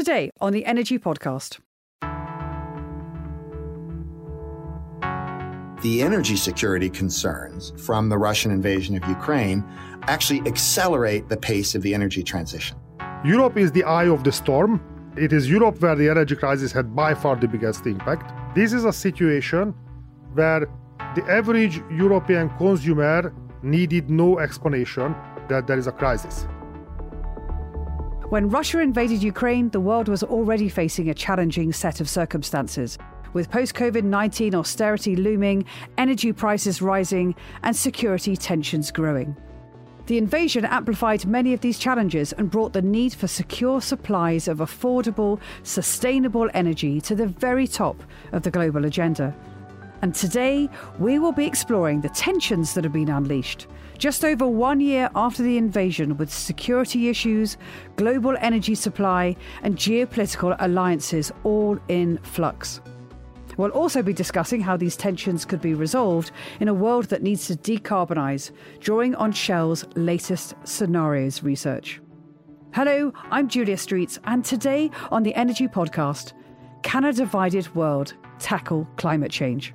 today on The Energy Podcast. The energy security concerns from the Russian invasion of Ukraine actually accelerate the pace of the energy transition. Europe is the eye of the storm. It is Europe where the energy crisis had by far the biggest impact. This is a situation where the average European consumer needed no explanation that there is a crisis. When Russia invaded Ukraine, the world was already facing a challenging set of circumstances, with post-COVID-19 austerity looming, energy prices rising, and security tensions growing. The invasion amplified many of these challenges and brought the need for secure supplies of affordable, sustainable energy to the very top of the global agenda. And today, we will be exploring the tensions that have been unleashed just over 1 year after the invasion, with security issues, global energy supply, and geopolitical alliances all in flux. We'll also be discussing how these tensions could be resolved in a world that needs to decarbonise, drawing on Shell's latest scenarios research. Hello, I'm Julia Streets, and today on The Energy Podcast, can a divided world tackle climate change?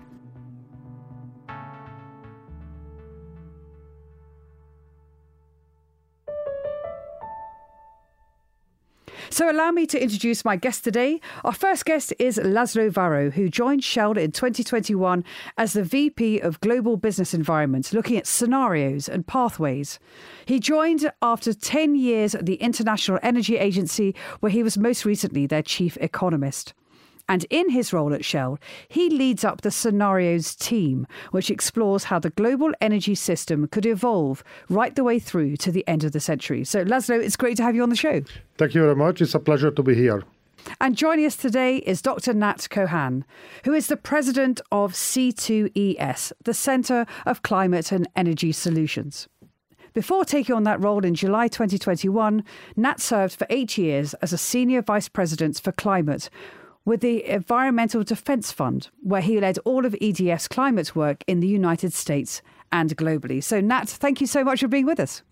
So allow me to introduce my guest today. Our first guest is Laszlo Varro, who joined Shell in 2021 as the VP of Global Business Environment, looking at scenarios and pathways. He joined after 10 years at the International Energy Agency, where he was most recently their chief economist. And in his role at Shell, he leads up the Scenarios team, which explores how the global energy system could evolve right the way through to the end of the century. So, Laszlo, it's great to have you on the show. Thank you very much. It's a pleasure to be here. And joining us today is Dr. Nat Keohane, who is the president of C2ES, the Center for Climate and Energy Solutions. Before taking on that role in July 2021, Nat served for 8 years as a senior vice president for climate with the Environmental Defense Fund, where he led all of EDF's climate work in the United States and globally. So, Nat, thank you so much for being with us.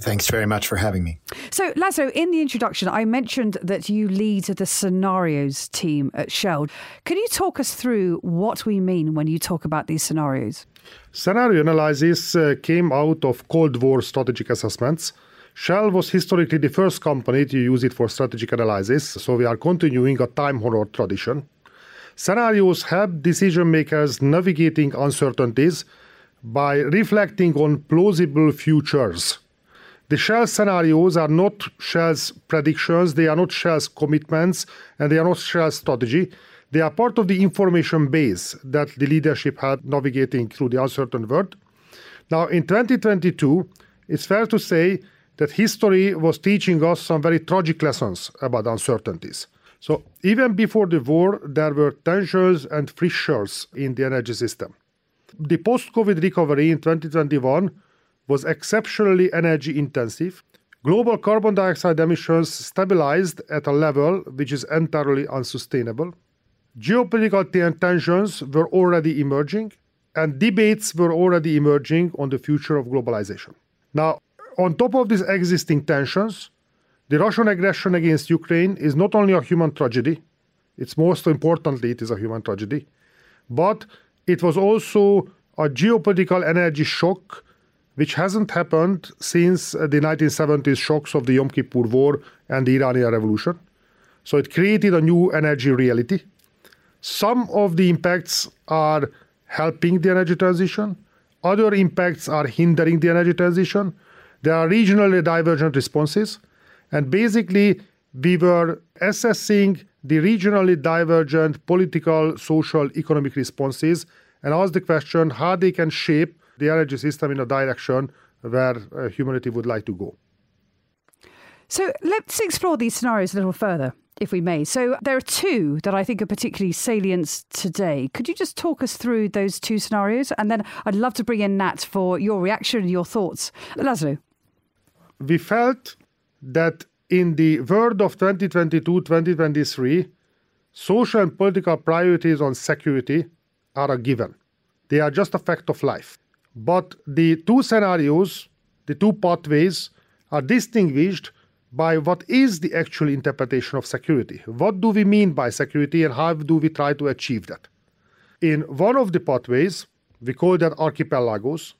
Thanks very much for having me. So, Laszlo, in the introduction, I mentioned that you lead the Scenarios team at Shell. Can you talk us through what we mean when you talk about these scenarios? Scenario analysis came out of Cold War strategic assessments. Shell was historically the first company to use it for strategic analysis, so we are continuing a time-honored tradition. Scenarios help decision-makers navigating uncertainties by reflecting on plausible futures. The Shell scenarios are not Shell's predictions, they are not Shell's commitments, and they are not Shell's strategy. They are part of the information base that the leadership had navigating through the uncertain world. Now, in 2022, it's fair to say that history was teaching us some very tragic lessons about uncertainties. So even before the war, there were tensions and frictions in the energy system. The post-COVID recovery in 2021 was exceptionally energy intensive. Global carbon dioxide emissions stabilized at a level which is entirely unsustainable. Geopolitical tensions were already emerging, and debates were already emerging on the future of globalization. Now, on top of these existing tensions, the Russian aggression against Ukraine is not only a human tragedy, it's most importantly, it is a human tragedy, but it was also a geopolitical energy shock which hasn't happened since the 1970s shocks of the Yom Kippur War and the Iranian Revolution. So it created a new energy reality. Some of the impacts are helping the energy transition. Other impacts are hindering the energy transition. There are regionally divergent responses, and basically we were assessing the regionally divergent political, social, economic responses and asked the question how they can shape the energy system in a direction where humanity would like to go. So let's explore these scenarios a little further, if we may. So there are two that I think are particularly salient today. Could you just talk us through those two scenarios? And then I'd love to bring in Nat for your reaction and your thoughts. Laszlo. We felt that in the world of 2022-2023, social and political priorities on security are a given. They are just a fact of life. But the two scenarios, the two pathways, are distinguished by what is the actual interpretation of security. What do we mean by security and how do we try to achieve that? In one of the pathways, we call that Archipelagos,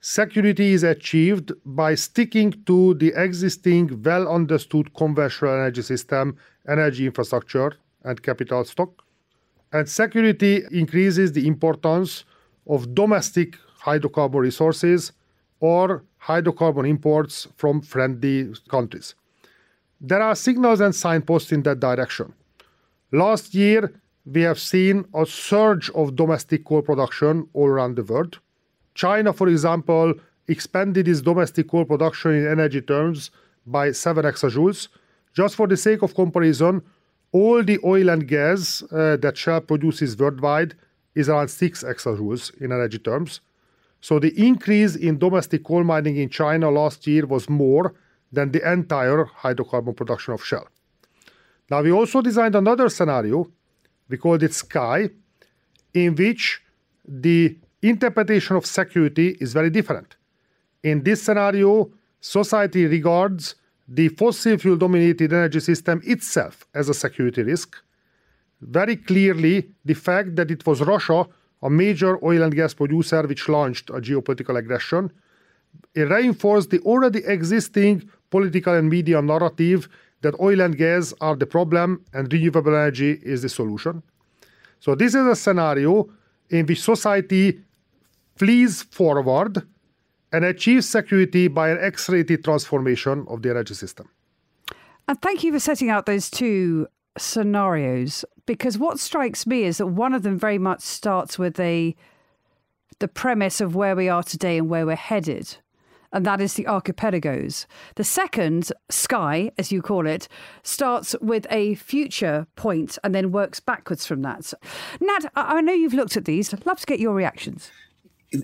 security is achieved by sticking to the existing well-understood conventional energy system, energy infrastructure and capital stock. And security increases the importance of domestic hydrocarbon resources or hydrocarbon imports from friendly countries. There are signals and signposts in that direction. Last year, we have seen a surge of domestic coal production all around the world. China, for example, expanded its domestic coal production in energy terms by 7 exajoules. Just for the sake of comparison, all the oil and gas that Shell produces worldwide is around 6 exajoules in energy terms. So the increase in domestic coal mining in China last year was more than the entire hydrocarbon production of Shell. Now, we also designed another scenario, we called it Sky, in which the interpretation of security is very different. In this scenario, society regards the fossil fuel-dominated energy system itself as a security risk. Very clearly, the fact that it was Russia, a major oil and gas producer which launched a geopolitical aggression, it reinforced the already existing political and media narrative that oil and gas are the problem and renewable energy is the solution. So this is a scenario in which society flees forward and achieves security by an accelerated transformation of the energy system. And thank you for setting out those two scenarios, because what strikes me is that one of them very much starts with the premise of where we are today and where we're headed, and that is the Archipelagos. The second, Sky, as you call it, starts with a future point and then works backwards from that. Nat, I know you've looked at these. I'd love to get your reactions.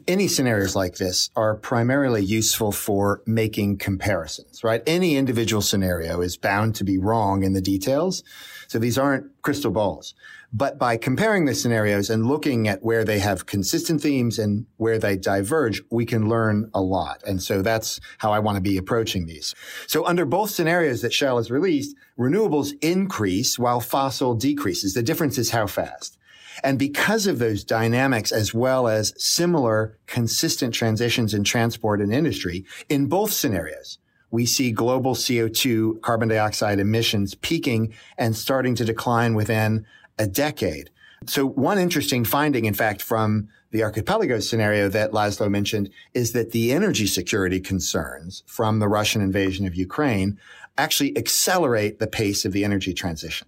Any scenarios like this are primarily useful for making comparisons, right? Any individual scenario is bound to be wrong in the details. So these aren't crystal balls. But by comparing the scenarios and looking at where they have consistent themes and where they diverge, we can learn a lot. And so that's how I want to be approaching these. So under both scenarios that Shell has released, renewables increase while fossil decreases. The difference is how fast. And because of those dynamics, as well as similar consistent transitions in transport and industry, in both scenarios, we see global CO2 carbon dioxide emissions peaking and starting to decline within a decade. So one interesting finding, in fact, from the Archipelagos scenario that Laszlo mentioned is that the energy security concerns from the Russian invasion of Ukraine actually accelerate the pace of the energy transition.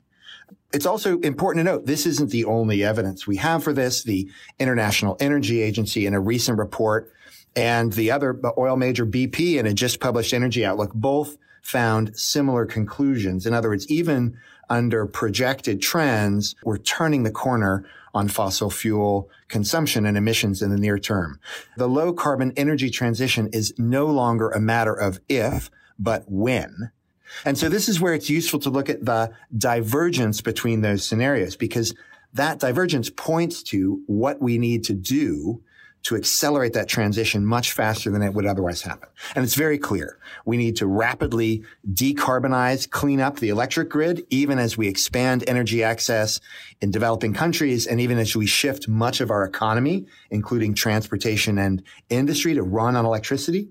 It's also important to note this isn't the only evidence we have for this. The International Energy Agency in a recent report and the other oil major BP in a just published energy outlook both found similar conclusions. In other words, even under projected trends, we're turning the corner on fossil fuel consumption and emissions in the near term. The low carbon energy transition is no longer a matter of if, but when. And so this is where it's useful to look at the divergence between those scenarios, because that divergence points to what we need to do to accelerate that transition much faster than it would otherwise happen. And it's very clear. We need to rapidly decarbonize, clean up the electric grid, even as we expand energy access in developing countries, and even as we shift much of our economy, including transportation and industry, to run on electricity.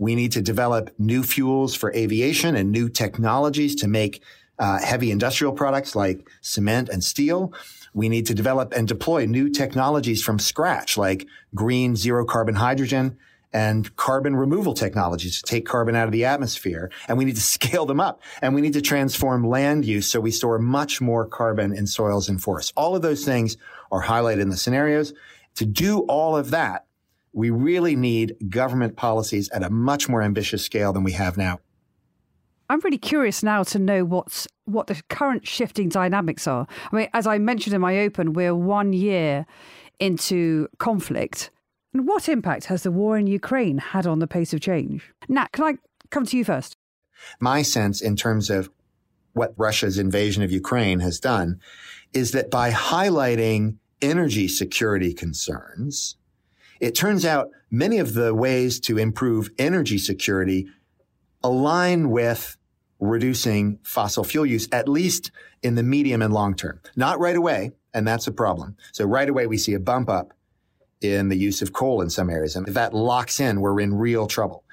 We need to develop new fuels for aviation and new technologies to make heavy industrial products like cement and steel. We need to develop and deploy new technologies from scratch like green zero-carbon hydrogen and carbon removal technologies to take carbon out of the atmosphere. And we need to scale them up. And we need to transform land use so we store much more carbon in soils and forests. All of those things are highlighted in the scenarios. To do all of that, we really need government policies at a much more ambitious scale than we have now. I'm really curious now to know what the current shifting dynamics are. I mean, as I mentioned in my open, we're 1 year into conflict. And what impact has the war in Ukraine had on the pace of change? Nat, can I come to you first? My sense in terms of what Russia's invasion of Ukraine has done is that by highlighting energy security concerns, it turns out many of the ways to improve energy security align with reducing fossil fuel use, at least in the medium and long term. Not right away, and that's a problem. So right away, we see a bump up in the use of coal in some areas. And if that locks in, we're in real trouble.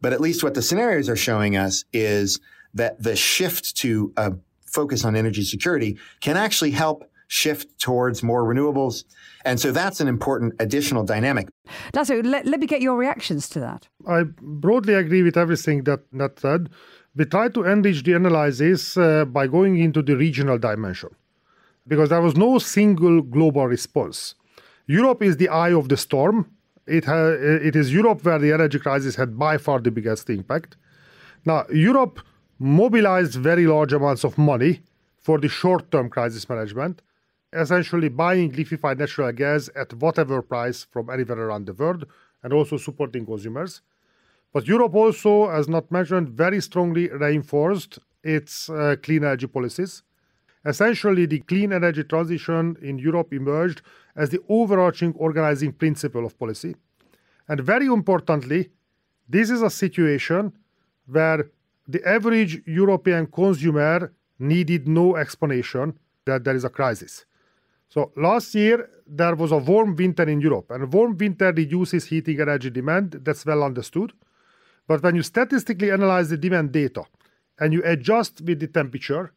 But at least what the scenarios are showing us is that the shift to a focus on energy security can actually help shift towards more renewables. And so that's an important additional dynamic. Laszlo, let me get your reactions to that. I broadly agree with everything that Nat said. We try to enrich the analysis by going into the regional dimension, because there was no single global response. Europe is the eye of the storm. It is Europe where the energy crisis had by far the biggest impact. Now, Europe mobilized very large amounts of money for the short-term crisis management, essentially buying liquefied natural gas at whatever price from anywhere around the world, and also supporting consumers. But Europe also, as not mentioned, very strongly reinforced its clean energy policies. Essentially, the clean energy transition in Europe emerged as the overarching organizing principle of policy. And very importantly, this is a situation where the average European consumer needed no explanation that there is a crisis. So last year, there was a warm winter in Europe, and a warm winter reduces heating energy demand. That's well understood. But when you statistically analyze the demand data and you adjust with the temperature,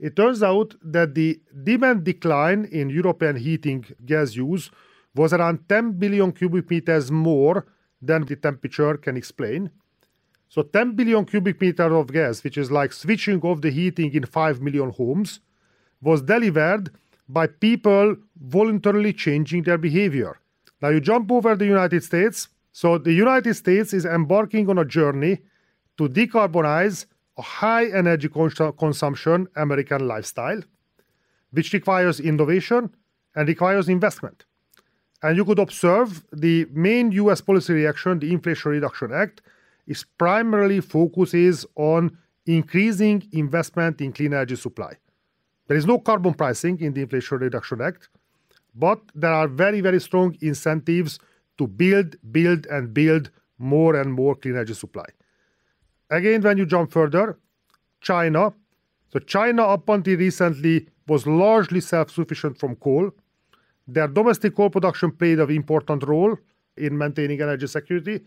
it turns out that the demand decline in European heating gas use was around 10 billion cubic meters more than the temperature can explain. So 10 billion cubic meters of gas, which is like switching off the heating in 5 million homes, was delivered by people voluntarily changing their behavior. Now you jump over the United States. So the United States is embarking on a journey to decarbonize a high energy consumption American lifestyle, which requires innovation and requires investment. And you could observe the main US policy reaction, the Inflation Reduction Act, is primarily focuses on increasing investment in clean energy supply. There is no carbon pricing in the Inflation Reduction Act, but there are very, very strong incentives to build more and more clean energy supply. Again, when you jump further, China. So China up until recently was largely self-sufficient from coal. Their domestic coal production played an important role in maintaining energy security.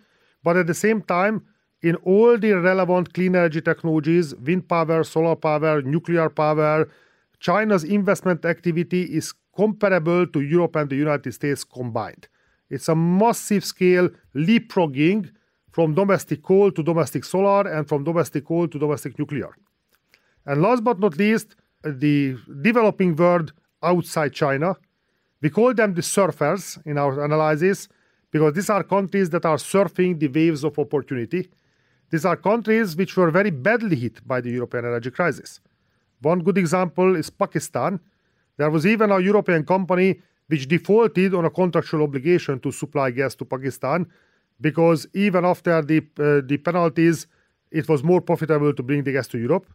But at the same time, in all the relevant clean energy technologies, wind power, solar power, nuclear power, China's investment activity is comparable to Europe and the United States combined. It's a massive scale leapfrogging from domestic coal to domestic solar and from domestic coal to domestic nuclear. And last but not least, the developing world outside China. We call them the surfers in our analysis because these are countries that are surfing the waves of opportunity. These are countries which were very badly hit by the European energy crisis. One good example is Pakistan. There was even a European company which defaulted on a contractual obligation to supply gas to Pakistan, because even after the penalties, it was more profitable to bring the gas to Europe.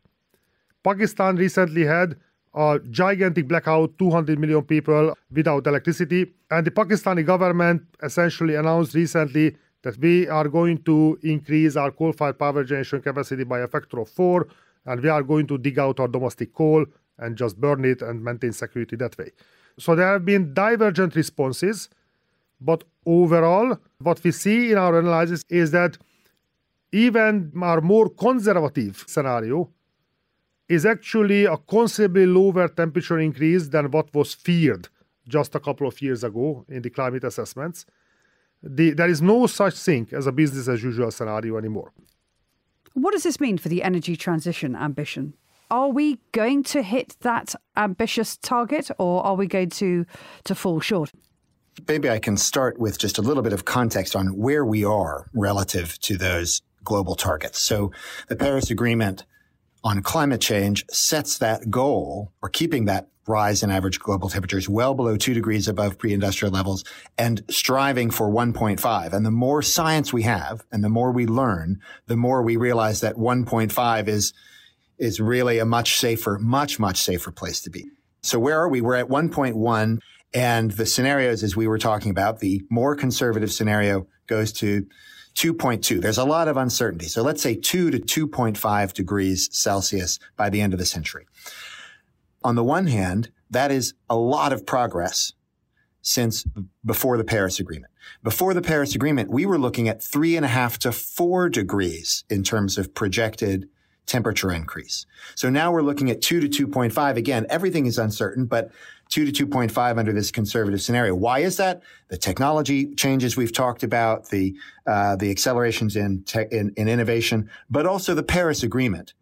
Pakistan recently had a gigantic blackout, 200 million people without electricity. And the Pakistani government essentially announced recently that we are going to increase our coal-fired power generation capacity by a factor of 4, and we are going to dig out our domestic coal and just burn it and maintain security that way. So there have been divergent responses, but overall, what we see in our analysis is that even our more conservative scenario is actually a considerably lower temperature increase than what was feared just a couple of years ago in the climate assessments. There is no such thing as a business as usual scenario anymore. What does this mean for the energy transition ambition? Are we going to hit that ambitious target, or are we going to fall short? Maybe I can start with just a little bit of context on where we are relative to those global targets. So the Paris Agreement on climate change sets that goal, or keeping that rise in average global temperatures well below 2 degrees above pre-industrial levels and striving for 1.5. And the more science we have and the more we learn, the more we realize that 1.5 is really a much safer place to be. So where are we? We're at 1.1. And the scenarios, as we were talking about, the more conservative scenario goes to 2.2. There's a lot of uncertainty. So let's say 2 to 2.5 degrees Celsius by the end of the century. On the one hand, that is a lot of progress since before the Paris Agreement. Before the Paris Agreement, we were looking at 3.5 to 4 degrees in terms of projected temperature increase. So now we're looking at 2 to 2.5. Again, everything is uncertain, but 2 to 2.5 under this conservative scenario. Why is that? The technology changes we've talked about, the accelerations in innovation, but also the Paris Agreement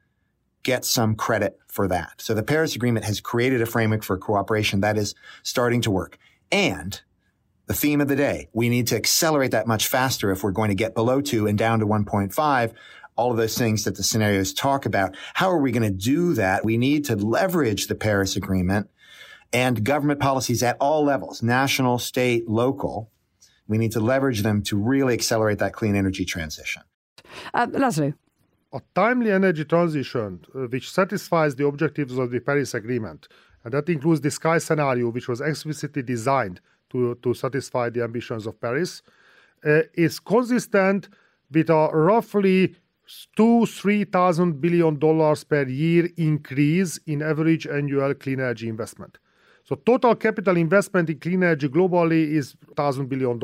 gets some credit for that. So the Paris Agreement has created a framework for cooperation that is starting to work. And the theme of the day, we need to accelerate that much faster if we're going to get below 2 and down to 1.5, all of those things that the scenarios talk about. How are we going to do that? We need to leverage the Paris Agreement and government policies at all levels, national, state, local. We need to leverage them to really accelerate that clean energy transition. Laszlo. A timely energy transition which satisfies the objectives of the Paris Agreement, and that includes the sky scenario, which was explicitly designed to satisfy the ambitions of Paris, is consistent with a roughly $2,000-3,000 billion per year increase in average annual clean energy investment. So total capital investment in clean energy globally is $1,000 billion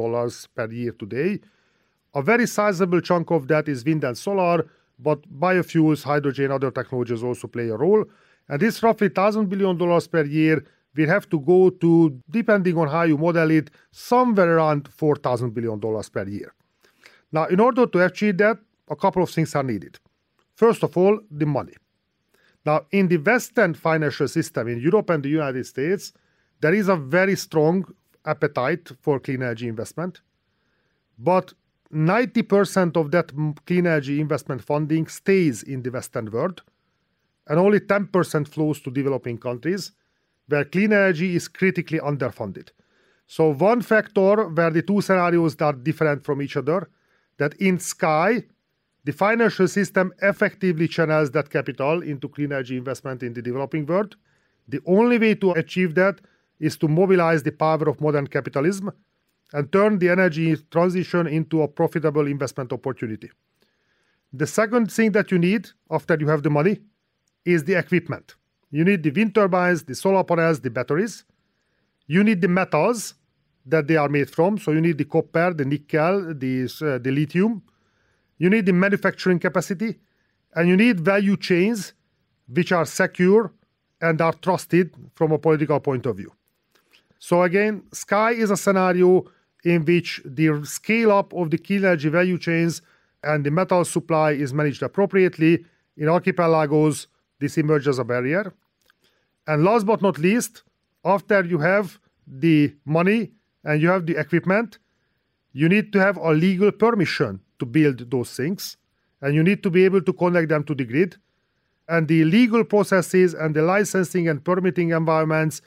per year today. A very sizable chunk of that is wind and solar, but biofuels, hydrogen, other technologies also play a role. And this roughly $1,000 billion per year will have to go to, depending on how you model it, somewhere around $4,000 billion per year. Now, in order to achieve that, a couple of things are needed. First of all, the money. Now, in the Western financial system, in Europe and the United States, there is a very strong appetite for clean energy investment, but 90% of that clean energy investment funding stays in the Western world, and only 10% flows to developing countries, where clean energy is critically underfunded. So one factor where the two scenarios are different from each other, that in sky, the financial system effectively channels that capital into clean energy investment in the developing world. The only way to achieve that is to mobilize the power of modern capitalism and turn the energy transition into a profitable investment opportunity. The second thing that you need after you have the money is the equipment. You need the wind turbines, the solar panels, the batteries. You need the metals that they are made from. So you need the copper, the nickel, the lithium. You need the manufacturing capacity. And you need value chains which are secure and are trusted from a political point of view. So again, sky is a scenario in which the scale-up of the clean energy value chains and the metal supply is managed appropriately. In Archipelagos, this emerges as a barrier. And last but not least, after you have the money and you have the equipment, you need to have a legal permission to build those things, and you need to be able to connect them to the grid. And the legal processes and the licensing and permitting environments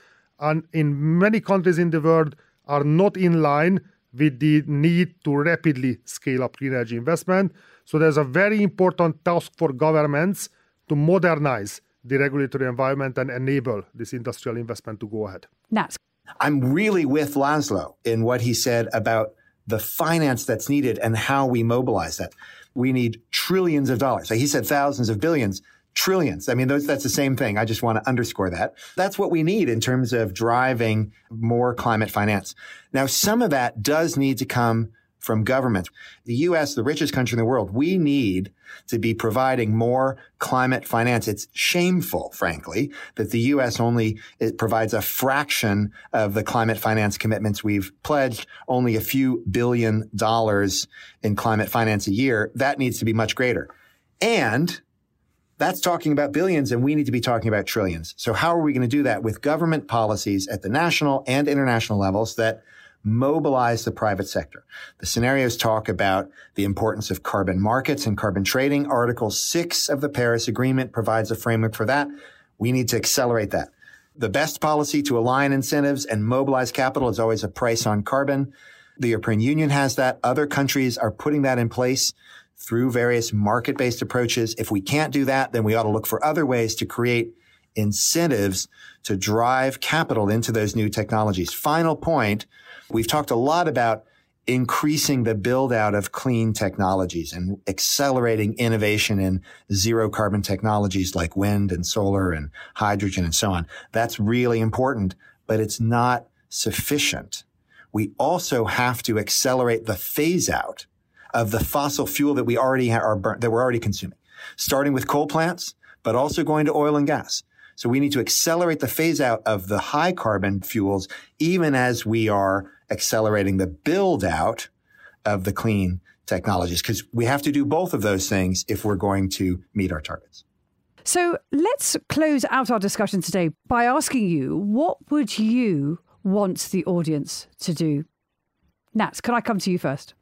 in many countries in the world are not in line with the need to rapidly scale up clean energy investment. So there's a very important task for governments to modernize the regulatory environment and enable this industrial investment to go ahead. I'm really with Laszlo in what he said about the finance that's needed and how we mobilize that. We need trillions of dollars. So he said thousands of billions, trillions. I mean, that's the same thing. I just want to underscore that. That's what we need in terms of driving more climate finance. Now, some of that does need to come from government. The U.S., the richest country in the world, we need to be providing more climate finance. It's shameful, frankly, that the U.S. only provides a fraction of the climate finance commitments we've pledged, only a few billion dollars in climate finance a year. That needs to be much greater. And that's talking about billions, and we need to be talking about trillions. So how are we going to do that? With government policies at the national and international levels that mobilize the private sector. The scenarios talk about the importance of carbon markets and carbon trading. Article 6 of the Paris Agreement provides a framework for that. We need to accelerate that. The best policy to align incentives and mobilize capital is always a price on carbon. The European Union has that. Other countries are putting that in place through various market-based approaches. If we can't do that, then we ought to look for other ways to create incentives to drive capital into those new technologies. Final point, we've talked a lot about increasing the build out of clean technologies and accelerating innovation in zero carbon technologies like wind and solar and hydrogen and so on. That's really important, but it's not sufficient. We also have to accelerate the phase out of the fossil fuel that we already that we're already consuming, starting with coal plants, but also going to oil and gas. So we need to accelerate the phase out of the high carbon fuels, even as we are accelerating the build out of the clean technologies, because we have to do both of those things if we're going to meet our targets. So let's close out our discussion today by asking you, what would you want the audience to do? Nat, could I come to you first?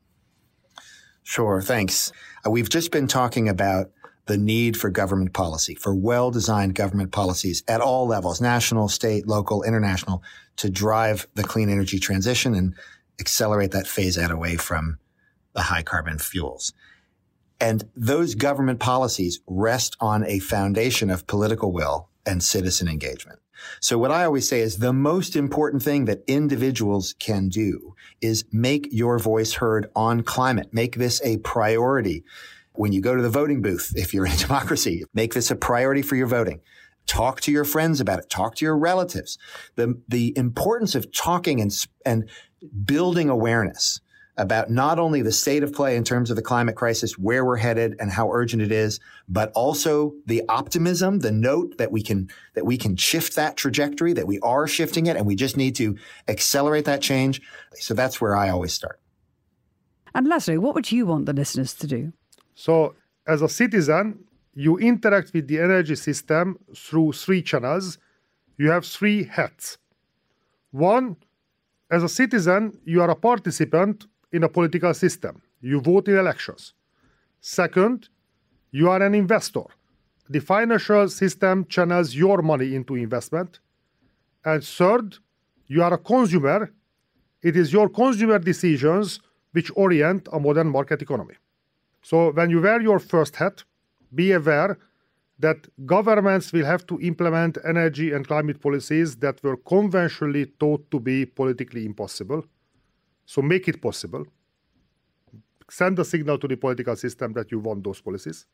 Sure, thanks. We've just been talking about the need for government policy, for well-designed government policies at all levels, national, state, local, international, to drive the clean energy transition and accelerate that phase out away from the high carbon fuels. And those government policies rest on a foundation of political will and citizen engagement. So what I always say is the most important thing that individuals can do is make your voice heard on climate. Make this a priority. When you go to the voting booth, if you're in a democracy, make this a priority for your voting. Talk to your friends about it. Talk to your relatives. The importance of talking and building awareness about not only the state of play in terms of the climate crisis, where we're headed and how urgent it is, but also the optimism, the note that we can shift that trajectory, that we are shifting it, and we just need to accelerate that change. So that's where I always start. And Laszlo, what would you want the listeners to do? So as a citizen, you interact with the energy system through three channels. You have three hats. One, as a citizen, you are a participant in a political system. You vote in elections. Second, you are an investor. The financial system channels your money into investment. And third, you are a consumer. It is your consumer decisions which orient a modern market economy. So when you wear your first hat, be aware that governments will have to implement energy and climate policies that were conventionally thought to be politically impossible. So make it possible. Send a signal to the political system that you want those policies.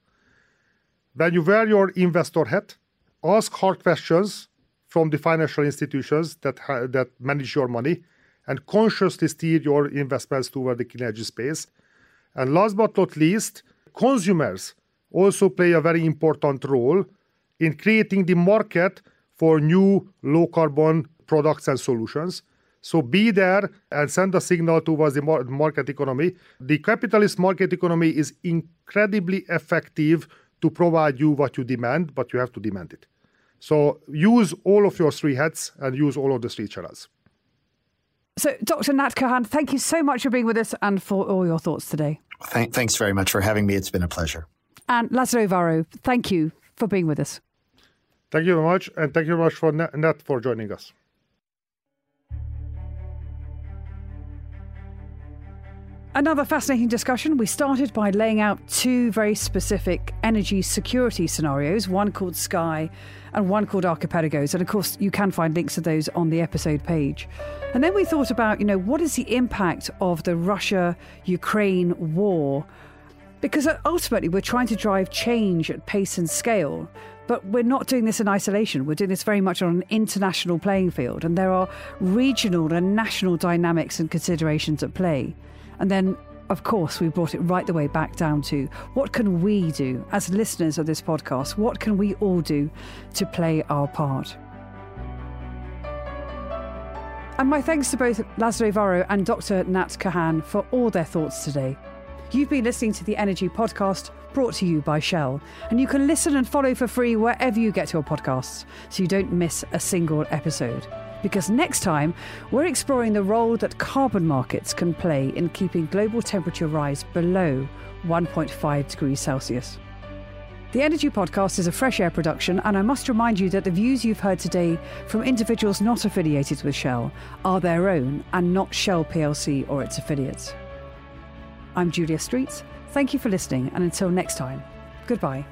When you wear your investor hat, ask hard questions from the financial institutions that manage your money and consciously steer your investments toward the clean energy space. And last but not least, consumers also play a very important role in creating the market for new low-carbon products and solutions. So be there and send a signal towards the market economy. The capitalist market economy is incredibly effective to provide you what you demand, but you have to demand it. So use all of your three hats and use all of the three channels. So, Dr. Nat Keohane, thank you so much for being with us and for all your thoughts today. Thanks very much for having me. It's been a pleasure. And Laszlo Varro, thank you for being with us. Thank you very much. And thank you very much for Nat for joining us. Another fascinating discussion. We started by laying out two very specific energy security scenarios, one called Sky and one called Archipelagos. And of course, you can find links to those on the episode page. And then we thought about, what is the impact of the Russia-Ukraine war? Because ultimately, we're trying to drive change at pace and scale. But we're not doing this in isolation. We're doing this very much on an international playing field. And there are regional and national dynamics and considerations at play. And then, of course, we brought it right the way back down to what can we do as listeners of this podcast? What can we all do to play our part? And my thanks to both Laszlo Varro and Dr. Nat Keohane for all their thoughts today. You've been listening to The Energy Podcast, brought to you by Shell. And you can listen and follow for free wherever you get your podcasts, so you don't miss a single episode. Because next time, we're exploring the role that carbon markets can play in keeping global temperature rise below 1.5 degrees Celsius. The Energy Podcast is a Fresh Air production, and I must remind you that the views you've heard today from individuals not affiliated with Shell are their own and not Shell plc or its affiliates. I'm Julia Streets. Thank you for listening, and until next time, goodbye.